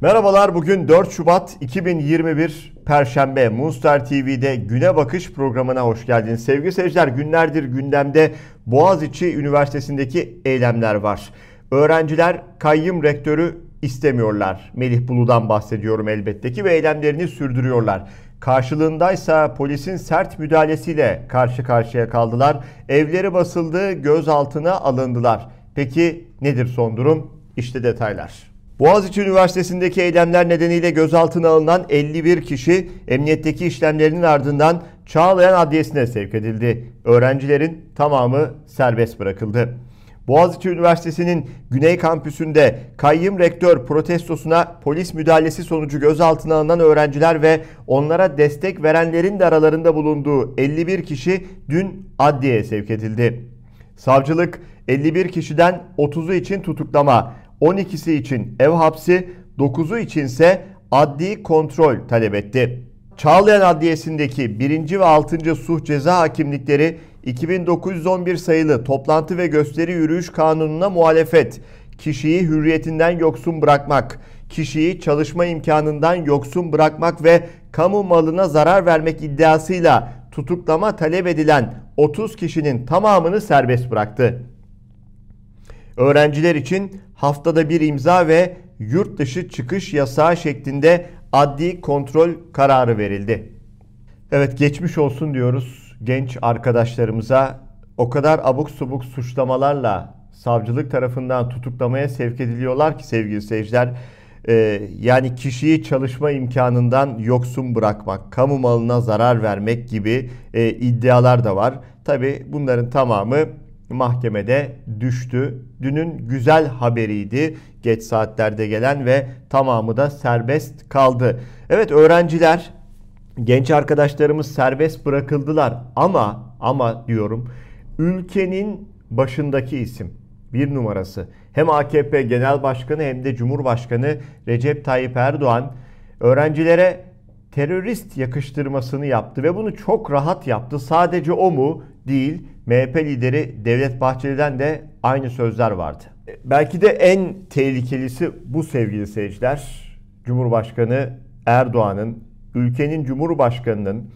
Merhabalar, bugün 4 Şubat 2021 Perşembe. Munstar TV'de Güne Bakış programına hoş geldiniz. Sevgili seyirciler, günlerdir gündemde Boğaziçi Üniversitesi'ndeki eylemler var. Öğrenciler kayyum rektörü istemiyorlar. Melih Bulu'dan bahsediyorum elbette ki ve eylemlerini sürdürüyorlar. Karşılığındaysa polisin sert müdahalesiyle karşı karşıya kaldılar. Evleri basıldı, gözaltına alındılar. Peki nedir son durum? İşte detaylar. Boğaziçi Üniversitesi'ndeki eylemler nedeniyle gözaltına alınan 51 kişi emniyetteki işlemlerinin ardından Çağlayan Adliyesi'ne sevk edildi. Öğrencilerin tamamı serbest bırakıldı. Boğaziçi Üniversitesi'nin Güney Kampüsü'nde kayyum rektör protestosuna polis müdahalesi sonucu gözaltına alınan öğrenciler ve onlara destek verenlerin de aralarında bulunduğu 51 kişi dün adliyeye sevk edildi. Savcılık 51 kişiden 30'u için tutuklama, 12'si için ev hapsi, 9'u içinse adli kontrol talep etti. Çağlayan Adliyesi'ndeki 1. ve 6. Suh Ceza Hakimlikleri 2911 sayılı toplantı ve gösteri yürüyüş kanununa muhalefet, kişiyi hürriyetinden yoksun bırakmak, kişiyi çalışma imkanından yoksun bırakmak ve kamu malına zarar vermek iddiasıyla tutuklama talep edilen 30 kişinin tamamını serbest bıraktı. Öğrenciler için haftada bir imza ve yurt dışı çıkış yasağı şeklinde adli kontrol kararı verildi. Evet, geçmiş olsun diyoruz genç arkadaşlarımıza. O kadar abuk subuk suçlamalarla savcılık tarafından tutuklamaya sevk ediliyorlar ki sevgili seyirciler. Yani kişiyi çalışma imkanından yoksun bırakmak, kamu malına zarar vermek gibi iddialar da var. Tabii bunların tamamı mahkemede düştü. Dünün güzel haberiydi geç saatlerde gelen ve tamamı da serbest kaldı. Evet, öğrenciler, genç arkadaşlarımız serbest bırakıldılar ama diyorum, ülkenin başındaki isim, bir numarası, hem AKP Genel Başkanı hem de Cumhurbaşkanı Recep Tayyip Erdoğan öğrencilere terörist yakıştırmasını yaptı ve bunu çok rahat yaptı. Sadece o mu? Değil. MHP lideri Devlet Bahçeli'den de aynı sözler vardı. Belki de en tehlikelisi bu sevgili seyirciler. Cumhurbaşkanı Erdoğan'ın, ülkenin Cumhurbaşkanı'nın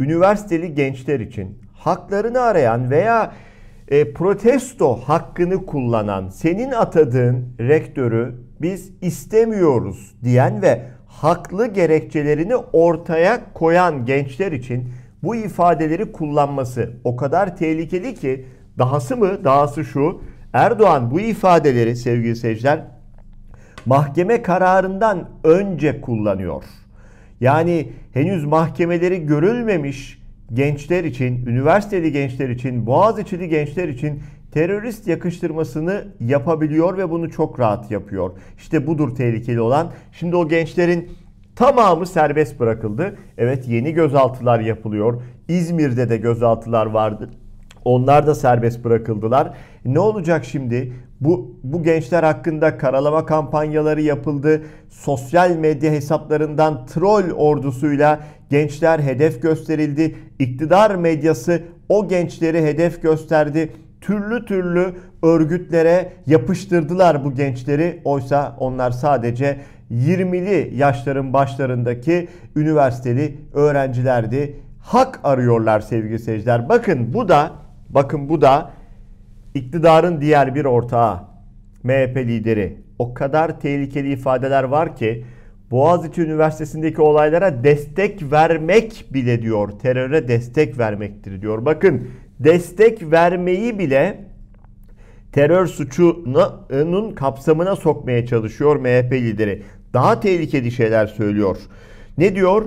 üniversiteli gençler için haklarını arayan veya protesto hakkını kullanan, senin atadığın rektörü biz istemiyoruz diyen ve haklı gerekçelerini ortaya koyan gençler için bu ifadeleri kullanması o kadar tehlikeli ki dahası şu: Erdoğan bu ifadeleri sevgili seyirciler mahkeme kararından önce kullanıyor. Yani henüz mahkemeleri görülmemiş gençler için, üniversiteli gençler için, Boğaziçi'li gençler için terörist yakıştırmasını yapabiliyor ve bunu çok rahat yapıyor. İşte budur tehlikeli olan. Şimdi o gençlerin tamamı serbest bırakıldı. Evet, yeni gözaltılar yapılıyor. İzmir'de de gözaltılar vardı. Onlar da serbest bırakıldılar. Ne olacak şimdi? Bu gençler hakkında karalama kampanyaları yapıldı. Sosyal medya hesaplarından troll ordusuyla gençler hedef gösterildi. İktidar medyası o gençleri hedef gösterdi. Türlü türlü örgütlere yapıştırdılar bu gençleri. Oysa onlar sadece 20'li yaşların başlarındaki üniversiteli öğrencilerdi. Hak arıyorlar sevgili seyirciler. Bakın bu da iktidarın diğer bir ortağı, MHP lideri. O kadar tehlikeli ifadeler var ki Boğaziçi Üniversitesi'ndeki olaylara destek vermek bile diyor, teröre destek vermektir diyor. Bakın, destek vermeyi bile terör suçunun kapsamına sokmaya çalışıyor MHP lideri. Daha tehlikeli şeyler söylüyor. Ne diyor?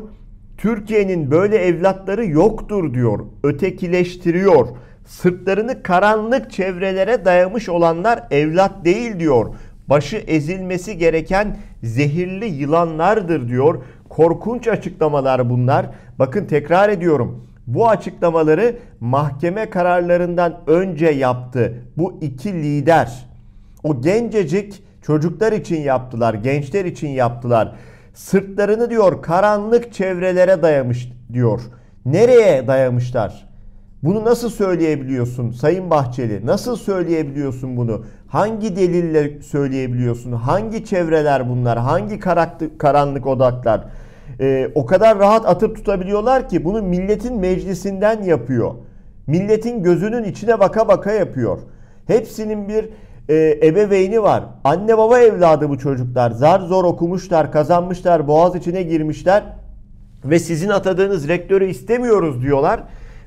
Türkiye'nin böyle evlatları yoktur diyor. Ötekileştiriyor. Sırtlarını karanlık çevrelere dayamış olanlar evlat değil diyor. Başı ezilmesi gereken zehirli yılanlardır diyor. Korkunç açıklamalar bunlar. Bakın, tekrar ediyorum. Bu açıklamaları mahkeme kararlarından önce yaptı bu iki lider. O gencecik çocuklar için yaptılar, gençler için yaptılar. Sırtlarını diyor karanlık çevrelere dayamış diyor. Nereye dayamışlar? Bunu nasıl söyleyebiliyorsun Sayın Bahçeli? Nasıl söyleyebiliyorsun bunu? Hangi delille söyleyebiliyorsun? Hangi çevreler bunlar? Hangi karanlık odaklar? O kadar rahat atıp tutabiliyorlar ki bunu milletin meclisinden yapıyor. Milletin gözünün içine baka baka yapıyor. Hepsinin bir ebeveyni var. Anne baba evladı bu çocuklar. Zar zor okumuşlar, kazanmışlar, Boğaziçi'ne girmişler. Ve sizin atadığınız rektörü istemiyoruz diyorlar.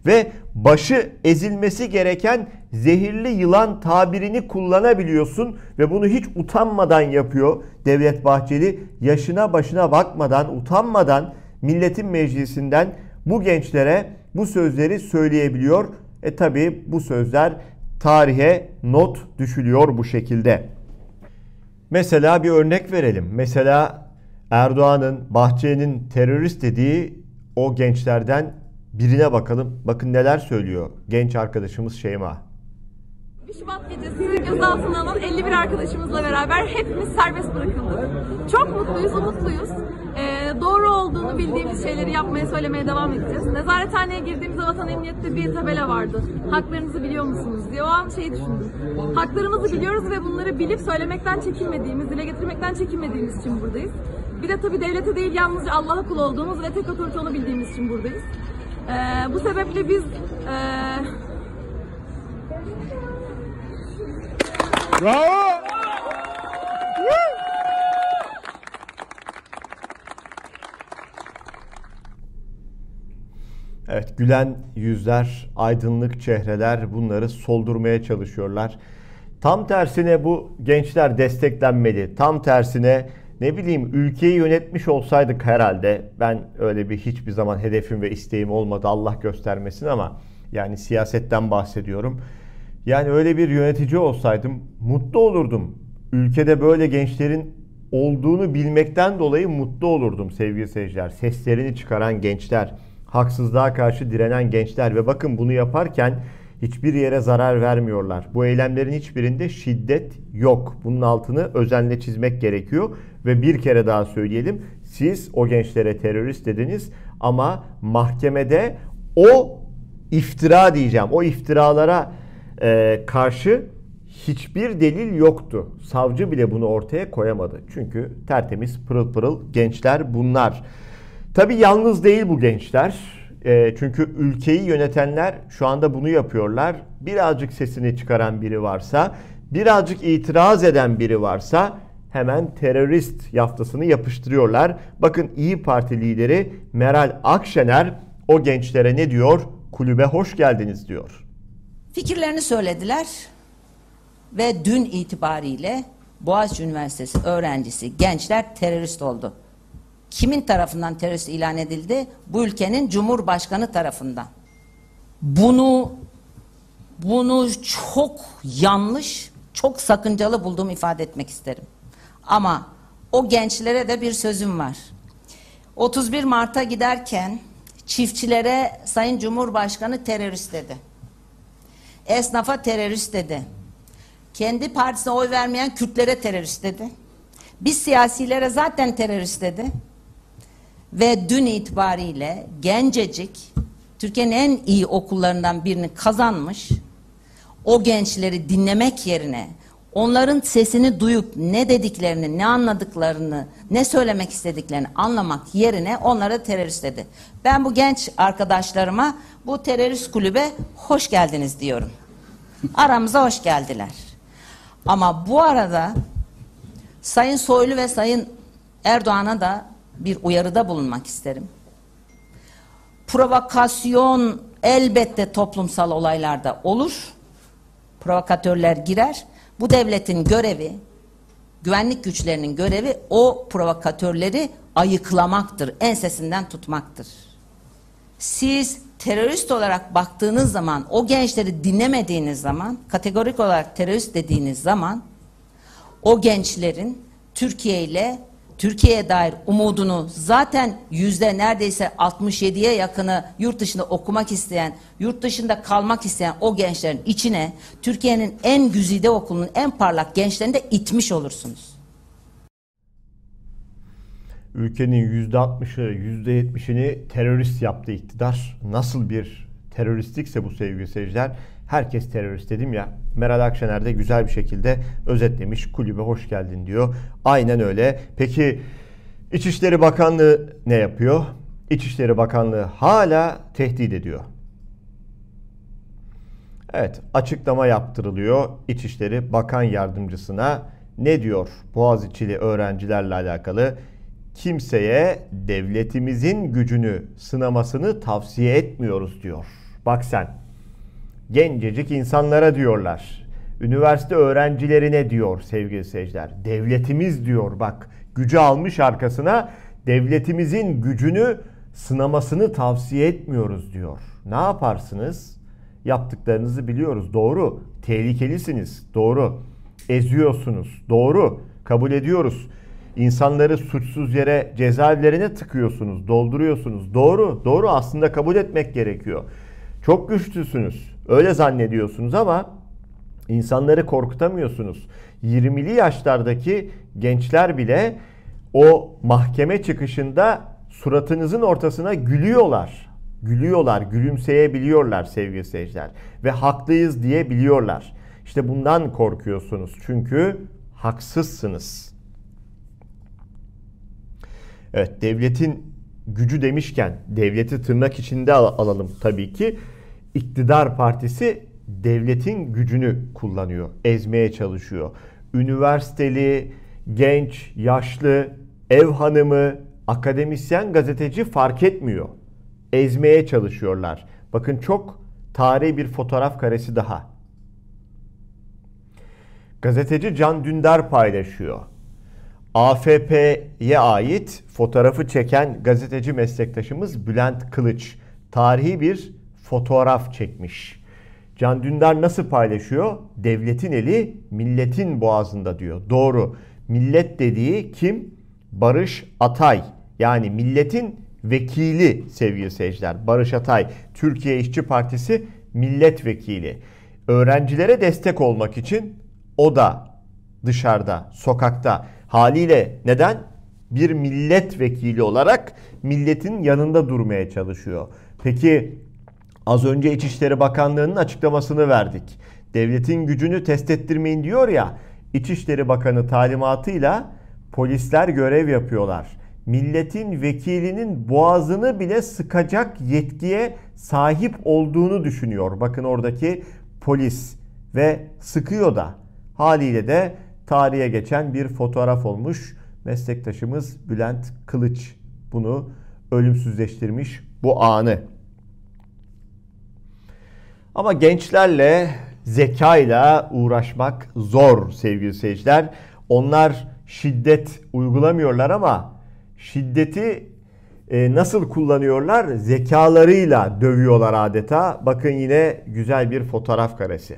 Ve başı ezilmesi gereken zehirli yılan tabirini kullanabiliyorsun ve bunu hiç utanmadan yapıyor Devlet Bahçeli. Yaşına başına bakmadan, utanmadan milletin meclisinden bu gençlere bu sözleri söyleyebiliyor. Tabii bu sözler tarihe not düşülüyor bu şekilde. Mesela bir örnek verelim. Mesela Erdoğan'ın, Bahçeli'nin terörist dediği o gençlerden birine bakalım. Bakın neler söylüyor genç arkadaşımız Şeyma. 1 Şubat gecesi gözaltına alınan 51 arkadaşımızla beraber hepimiz serbest bırakıldık. Çok mutluyuz, umutluyuz. Doğru olduğunu bildiğimiz şeyleri yapmaya, söylemeye devam edeceğiz. Nezarethaneye girdiğimizde Vatan Emniyet'te bir tabela vardı. Haklarınızı biliyor musunuz diye. O an şeyi düşündüm. Haklarımızı biliyoruz ve bunları bilip söylemekten çekinmediğimiz, dile getirmekten çekinmediğimiz için buradayız. Bir de tabii devlete değil, yalnızca Allah'a kul olduğumuz ve tek otorite onu bildiğimiz için buradayız. Bu sebeple biz... Bravo! Evet, gülen yüzler, aydınlık çehreler, bunları soldurmaya çalışıyorlar. Tam tersine bu gençler desteklenmeli. Tam tersine ne bileyim, ülkeyi yönetmiş olsaydık herhalde, ben öyle bir hiçbir zaman hedefim ve isteğim olmadı, Allah göstermesin, ama yani siyasetten bahsediyorum. Yani öyle bir yönetici olsaydım mutlu olurdum. Ülkede böyle gençlerin olduğunu bilmekten dolayı mutlu olurdum sevgili seyirciler. Seslerini çıkaran gençler, haksızlığa karşı direnen gençler ve bakın bunu yaparken hiçbir yere zarar vermiyorlar. Bu eylemlerin hiçbirinde şiddet yok. Bunun altını özenle çizmek gerekiyor. Ve bir kere daha söyleyelim. Siz o gençlere terörist dediniz ama mahkemede o iftira diyeceğim, o iftiralara karşı hiçbir delil yoktu. Savcı bile bunu ortaya koyamadı. Çünkü tertemiz, pırıl pırıl gençler bunlar. Tabii yalnız değil bu gençler. Çünkü ülkeyi yönetenler şu anda bunu yapıyorlar. Birazcık sesini çıkaran biri varsa, birazcık itiraz eden biri varsa hemen terörist yaftasını yapıştırıyorlar. Bakın İYİ Parti lideri Meral Akşener o gençlere ne diyor? Kulübe hoş geldiniz diyor. Fikirlerini söylediler ve dün itibariyle Boğaziçi Üniversitesi öğrencisi gençler terörist oldu. Kimin tarafından terörist ilan edildi? Bu ülkenin Cumhurbaşkanı tarafından. Bunu çok yanlış, çok sakıncalı bulduğumu ifade etmek isterim. Ama o gençlere de bir sözüm var. 31 Mart'a giderken çiftçilere Sayın Cumhurbaşkanı terörist dedi. Esnafa terörist dedi. Kendi partisine oy vermeyen Kürtlere terörist dedi. Biz siyasilere zaten terörist dedi. Ve dün itibariyle gencecik, Türkiye'nin en iyi okullarından birini kazanmış, o gençleri dinlemek yerine onların sesini duyup ne dediklerini, ne anladıklarını, ne söylemek istediklerini anlamak yerine onlara terörist dedi. Ben bu genç arkadaşlarıma bu terörist kulübe hoş geldiniz diyorum. Aramıza hoş geldiler. Ama bu arada Sayın Soylu ve Sayın Erdoğan'a da bir uyarıda bulunmak isterim. Provokasyon elbette toplumsal olaylarda olur. Provokatörler girer. Bu devletin görevi, güvenlik güçlerinin görevi o provokatörleri ayıklamaktır, ensesinden tutmaktır. Siz terörist olarak baktığınız zaman, o gençleri dinlemediğiniz zaman, kategorik olarak terörist dediğiniz zaman, o gençlerin Türkiye'ye dair umudunu, zaten neredeyse 67'ye yakını yurt dışında okumak isteyen, yurt dışında kalmak isteyen o gençlerin içine Türkiye'nin en güzide okulunun en parlak gençlerini de itmiş olursunuz. Ülkenin %60'ı, %70'ini terörist yaptı iktidar. Nasıl bir teröristlikse bu sevgili seyirciler, herkes terörist dedim ya, Meral Akşener de güzel bir şekilde özetlemiş. Kulübe hoş geldin diyor. Aynen öyle. Peki İçişleri Bakanlığı ne yapıyor? İçişleri Bakanlığı hala tehdit ediyor. Evet, açıklama yaptırılıyor İçişleri Bakan Yardımcısına. Ne diyor Boğaziçi'li öğrencilerle alakalı? Kimseye devletimizin gücünü sınamasını tavsiye etmiyoruz diyor. Bak sen, gencecik insanlara diyorlar. Üniversite öğrencilerine diyor sevgili seyirciler. Devletimiz diyor, bak gücü almış arkasına, devletimizin gücünü sınamasını tavsiye etmiyoruz diyor. Ne yaparsınız? Yaptıklarınızı biliyoruz. Doğru. Tehlikelisiniz. Doğru. Eziyorsunuz. Doğru. Kabul ediyoruz. İnsanları suçsuz yere cezaevlerine tıkıyorsunuz, dolduruyorsunuz. Doğru. Doğru. Aslında kabul etmek gerekiyor. Çok güçlüsünüz. Öyle zannediyorsunuz ama insanları korkutamıyorsunuz. 20'li yaşlardaki gençler bile o mahkeme çıkışında suratınızın ortasına gülüyorlar. Gülüyorlar, gülümseyebiliyorlar sevgili seyirciler. Ve haklıyız diyebiliyorlar. İşte bundan korkuyorsunuz. Çünkü haksızsınız. Evet, devletin gücü demişken devleti tırnak içinde alalım tabii ki. İktidar partisi devletin gücünü kullanıyor. Ezmeye çalışıyor. Üniversiteli, genç, yaşlı, ev hanımı, akademisyen, gazeteci fark etmiyor. Ezmeye çalışıyorlar. Bakın çok tarihi bir fotoğraf karesi daha. Gazeteci Can Dündar paylaşıyor. AFP'ye ait fotoğrafı çeken gazeteci meslektaşımız Bülent Kılıç tarihi bir fotoğraf çekmiş. Can Dündar nasıl paylaşıyor? Devletin eli milletin boğazında diyor. Doğru. Millet dediği kim? Barış Atay. Yani milletin vekili sevgili seyirciler. Barış Atay, Türkiye İşçi Partisi milletvekili. Öğrencilere destek olmak için o da dışarıda, sokakta. Haliyle neden? Bir milletvekili olarak milletin yanında durmaya çalışıyor. Peki az önce İçişleri Bakanlığı'nın açıklamasını verdik. Devletin gücünü test ettirmeyin diyor ya. İçişleri Bakanı talimatıyla polisler görev yapıyorlar. Milletin vekilinin boğazını bile sıkacak yetkiye sahip olduğunu düşünüyor. Bakın oradaki polis ve sıkıyor da. Haliyle de tarihe geçen bir fotoğraf olmuş. Meslektaşımız Bülent Kılıç bunu ölümsüzleştirmiş, bu anı. Ama gençlerle, zekayla uğraşmak zor sevgili seyirciler. Onlar şiddet uygulamıyorlar ama şiddeti nasıl kullanıyorlar? Zekalarıyla dövüyorlar adeta. Bakın yine güzel bir fotoğraf karesi.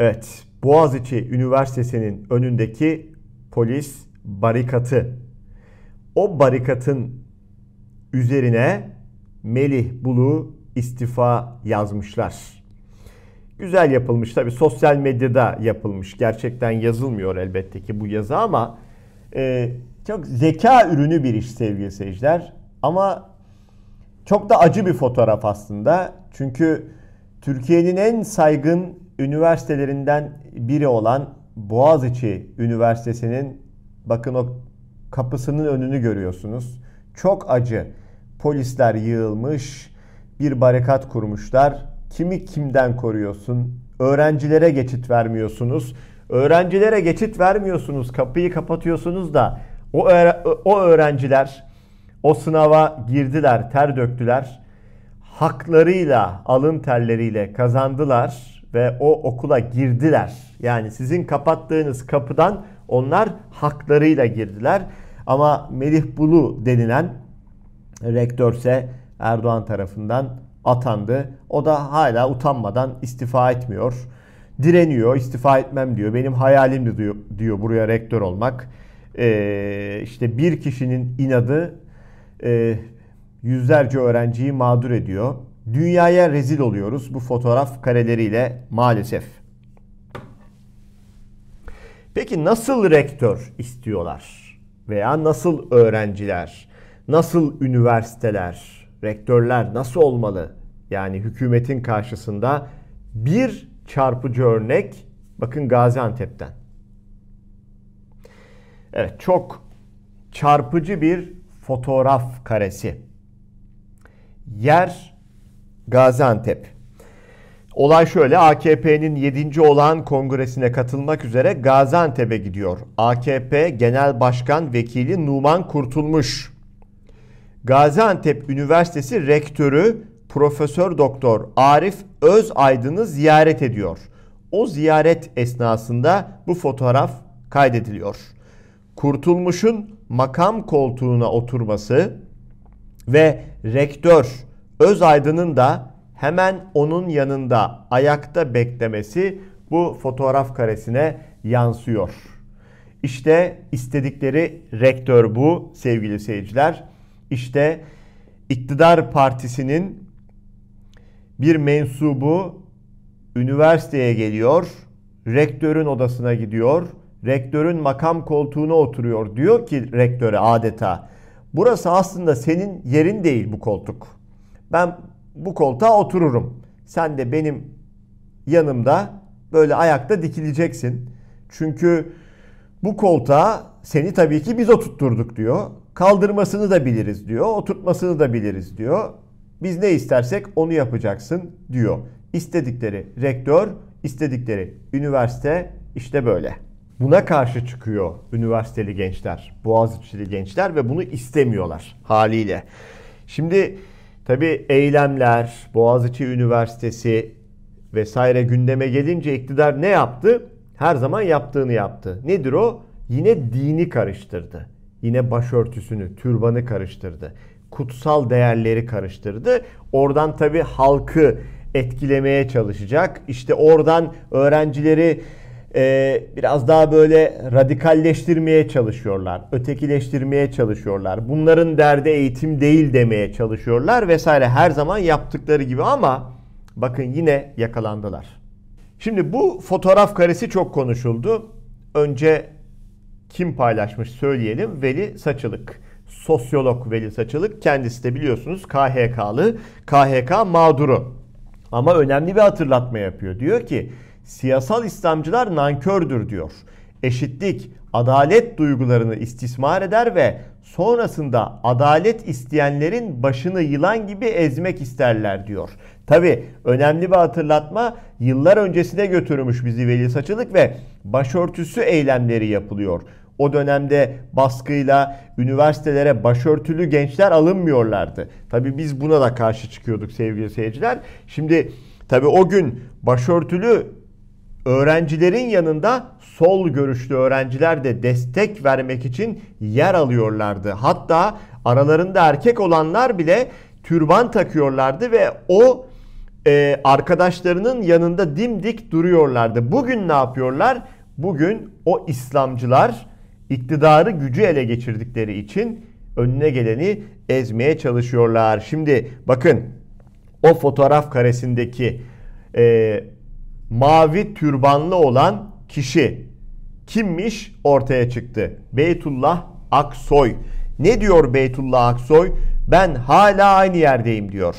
Evet, Boğaziçi Üniversitesi'nin önündeki polis barikatı. O barikatın üzerine Melih Bulu istifa yazmışlar. Güzel yapılmış tabii, sosyal medyada yapılmış. Gerçekten yazılmıyor elbette ki bu yazı ama çok zeka ürünü bir iş sevgili seyirciler. Ama çok da acı bir fotoğraf aslında. Çünkü Türkiye'nin en saygın üniversitelerinden biri olan Boğaziçi Üniversitesi'nin bakın o kapısının önünü görüyorsunuz. Çok acı. Polisler yığılmış, bir barikat kurmuşlar. Kimi kimden koruyorsun? Öğrencilere geçit vermiyorsunuz. Öğrencilere geçit vermiyorsunuz, kapıyı kapatıyorsunuz da o öğrenciler o sınava girdiler, ter döktüler. Haklarıyla, alın terleriyle kazandılar. Ve o okula girdiler. Yani sizin kapattığınız kapıdan onlar haklarıyla girdiler. Ama Melih Bulu denilen rektörse Erdoğan tarafından atandı. O da hala utanmadan istifa etmiyor. Direniyor, istifa etmem diyor. Benim hayalimdi diyor buraya rektör olmak. İşte bir kişinin inadı yüzlerce öğrenciyi mağdur ediyor. Dünyaya rezil oluyoruz bu fotoğraf kareleriyle maalesef. Peki nasıl rektör istiyorlar? Veya nasıl öğrenciler? Nasıl üniversiteler? rektörler nasıl olmalı? Yani hükümetin karşısında bir çarpıcı örnek, bakın Gaziantep'ten. Evet, çok çarpıcı bir fotoğraf karesi. Yer Gaziantep. Olay şöyle: AKP'nin 7. olağan kongresine katılmak üzere Gaziantep'e gidiyor AKP Genel Başkan Vekili Numan Kurtulmuş. Gaziantep Üniversitesi Rektörü Profesör Doktor Arif Özaydın'ı ziyaret ediyor. O ziyaret esnasında bu fotoğraf kaydediliyor. Kurtulmuş'un makam koltuğuna oturması ve rektör Özaydın'ın da hemen onun yanında ayakta beklemesi bu fotoğraf karesine yansıyor. İşte istedikleri rektör bu sevgili seyirciler. İşte iktidar partisinin bir mensubu üniversiteye geliyor, rektörün odasına gidiyor, rektörün makam koltuğuna oturuyor. Diyor ki rektöre adeta, burası aslında senin yerin değil bu koltuk. Ben bu koltuğa otururum. Sen de benim yanımda böyle ayakta dikileceksin. Çünkü bu koltuğa seni tabii ki biz oturtturduk diyor. Kaldırmasını da biliriz diyor. Oturtmasını da biliriz diyor. Biz ne istersek onu yapacaksın diyor. İstedikleri rektör, istedikleri üniversite işte böyle. Buna karşı çıkıyor üniversiteli gençler, Boğaziçi'li gençler ve bunu istemiyorlar haliyle. Şimdi tabii eylemler, Boğaziçi Üniversitesi vesaire gündeme gelince iktidar ne yaptı? Her zaman yaptığını yaptı. Nedir o? Yine dini karıştırdı. Yine başörtüsünü, türbanı karıştırdı. Kutsal değerleri karıştırdı. Oradan tabii halkı etkilemeye çalışacak. İşte oradan öğrencileri biraz daha böyle radikalleştirmeye çalışıyorlar. Ötekileştirmeye çalışıyorlar. Bunların derdi eğitim değil demeye çalışıyorlar vesaire. Her zaman yaptıkları gibi, ama bakın yine yakalandılar. Şimdi bu fotoğraf karesi çok konuşuldu. Önce kim paylaşmış söyleyelim. Veli Saçılık. Sosyolog Veli Saçılık. Kendisi de biliyorsunuz KHK'lı. KHK mağduru. Ama önemli bir hatırlatma yapıyor. Diyor ki siyasal İslamcılar nankördür diyor. Eşitlik, adalet duygularını istismar eder ve sonrasında adalet isteyenlerin başını yılan gibi ezmek isterler diyor. Tabi önemli bir hatırlatma, yıllar öncesine götürmüş bizi Veli Saçılık ve başörtüsü eylemleri yapılıyor. O dönemde baskıyla üniversitelere başörtülü gençler alınmıyorlardı. Tabi biz buna da karşı çıkıyorduk sevgili seyirciler. Şimdi tabi o gün başörtülü öğrencilerin yanında sol görüşlü öğrenciler de destek vermek için yer alıyorlardı. Hatta aralarında erkek olanlar bile türban takıyorlardı ve o arkadaşlarının yanında dimdik duruyorlardı. Bugün ne yapıyorlar? Bugün o İslamcılar iktidarı, gücü ele geçirdikleri için önüne geleni ezmeye çalışıyorlar. Şimdi bakın o fotoğraf karesindeki mavi türbanlı olan kişi kimmiş ortaya çıktı. Beytullah Aksoy. Ne diyor Beytullah Aksoy? Ben hala aynı yerdeyim diyor.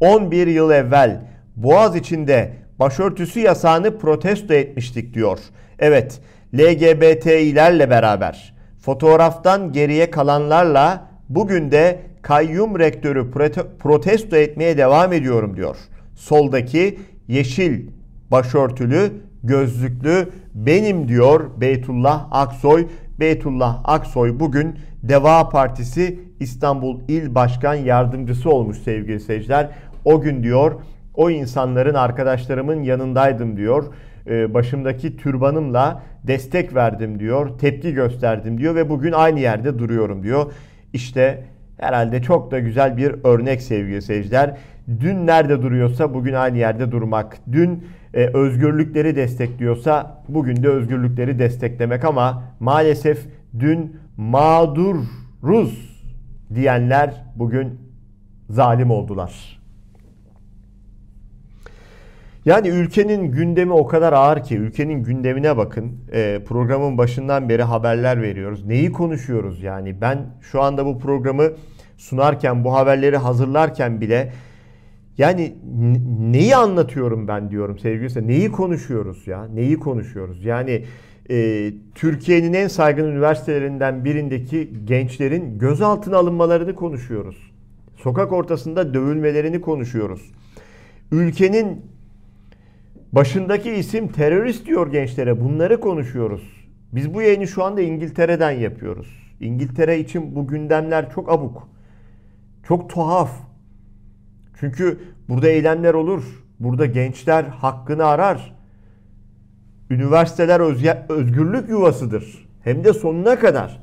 11 yıl evvel Boğaziçi'nde başörtüsü yasağını protesto etmiştik diyor. Evet, LGBTİ'lerle beraber fotoğraftan geriye kalanlarla bugün de kayyum rektörü protesto etmeye devam ediyorum diyor. Soldaki yeşil başörtülü, gözlüklü benim diyor Beytullah Aksoy. Beytullah Aksoy bugün Deva Partisi İstanbul İl Başkan Yardımcısı olmuş sevgili seyirciler. O gün diyor o insanların, arkadaşlarımın yanındaydım diyor. Başımdaki türbanımla destek verdim diyor. Tepki gösterdim diyor ve bugün aynı yerde duruyorum diyor. İşte herhalde çok da güzel bir örnek sevgili seyirciler. Dün nerede duruyorsa bugün aynı yerde durmak. Dün özgürlükleri destekliyorsa bugün de özgürlükleri desteklemek, ama maalesef dün mağduruz diyenler bugün zalim oldular. Yani ülkenin gündemi o kadar ağır ki, ülkenin gündemine bakın. Programın başından beri haberler veriyoruz. Neyi konuşuyoruz yani? Ben şu anda bu programı sunarken, bu haberleri hazırlarken bile yani neyi anlatıyorum ben diyorum sevgilisi. Neyi konuşuyoruz ya? Neyi konuşuyoruz? Yani Türkiye'nin en saygın üniversitelerinden birindeki gençlerin gözaltına alınmalarını konuşuyoruz. Sokak ortasında dövülmelerini konuşuyoruz. Ülkenin başındaki isim terörist diyor gençlere. Bunları konuşuyoruz. Biz bu yayını şu anda İngiltere'den yapıyoruz. İngiltere için bu gündemler çok abuk. Çok tuhaf. Çünkü burada eylemler olur. Burada gençler hakkını arar. Üniversiteler özgürlük yuvasıdır. Hem de sonuna kadar.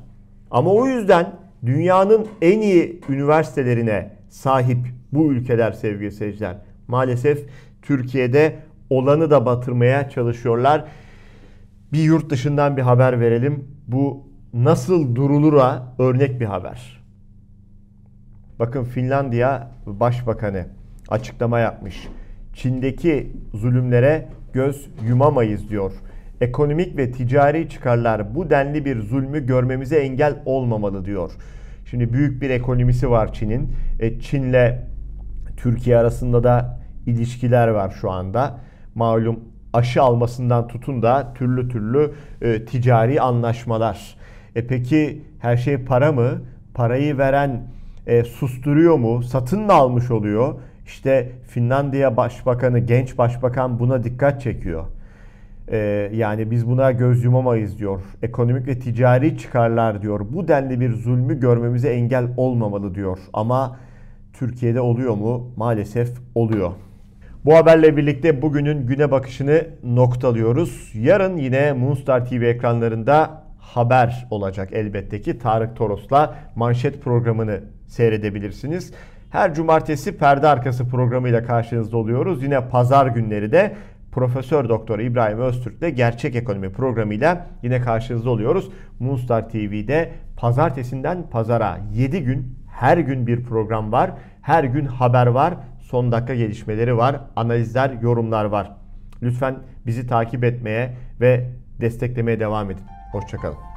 Ama o yüzden dünyanın en iyi üniversitelerine sahip bu ülkeler sevgili seyirciler. Maalesef Türkiye'de olanı da batırmaya çalışıyorlar. Bir yurt dışından bir haber verelim. Bu nasıl durulura örnek bir haber. Bakın Finlandiya Başbakanı açıklama yapmış. Çin'deki zulümlere göz yumamayız diyor. Ekonomik ve ticari çıkarlar bu denli bir zulmü görmemize engel olmamalı diyor. Şimdi büyük bir ekonomisi var Çin'in. Çin'le Türkiye arasında da ilişkiler var şu anda. Malum aşı almasından tutun da türlü türlü ticari anlaşmalar. Peki her şey para mı? Parayı veren susturuyor mu? Satın mı almış oluyor? İşte Finlandiya Başbakanı, genç başbakan buna dikkat çekiyor. Yani biz buna göz yumamayız diyor. Ekonomik ve ticari çıkarlar diyor. Bu denli bir zulmü görmemize engel olmamalı diyor. Ama Türkiye'de oluyor mu? Maalesef oluyor. Bu haberle birlikte bugünün güne bakışını noktalıyoruz. Yarın yine Munstar TV ekranlarında haber olacak elbette ki. Tarık Toros'la manşet programını seyredebilirsiniz. Her cumartesi perde arkası programıyla karşınızda oluyoruz. Yine pazar günleri de Profesör Doktor İbrahim Öztürk'le Gerçek Ekonomi programıyla yine karşınızda oluyoruz. Munstar TV'de pazartesinden pazara 7 gün her gün bir program var. Her gün haber var. Son dakika gelişmeleri var. Analizler, yorumlar var. Lütfen bizi takip etmeye ve desteklemeye devam edin. Hoşça kalın.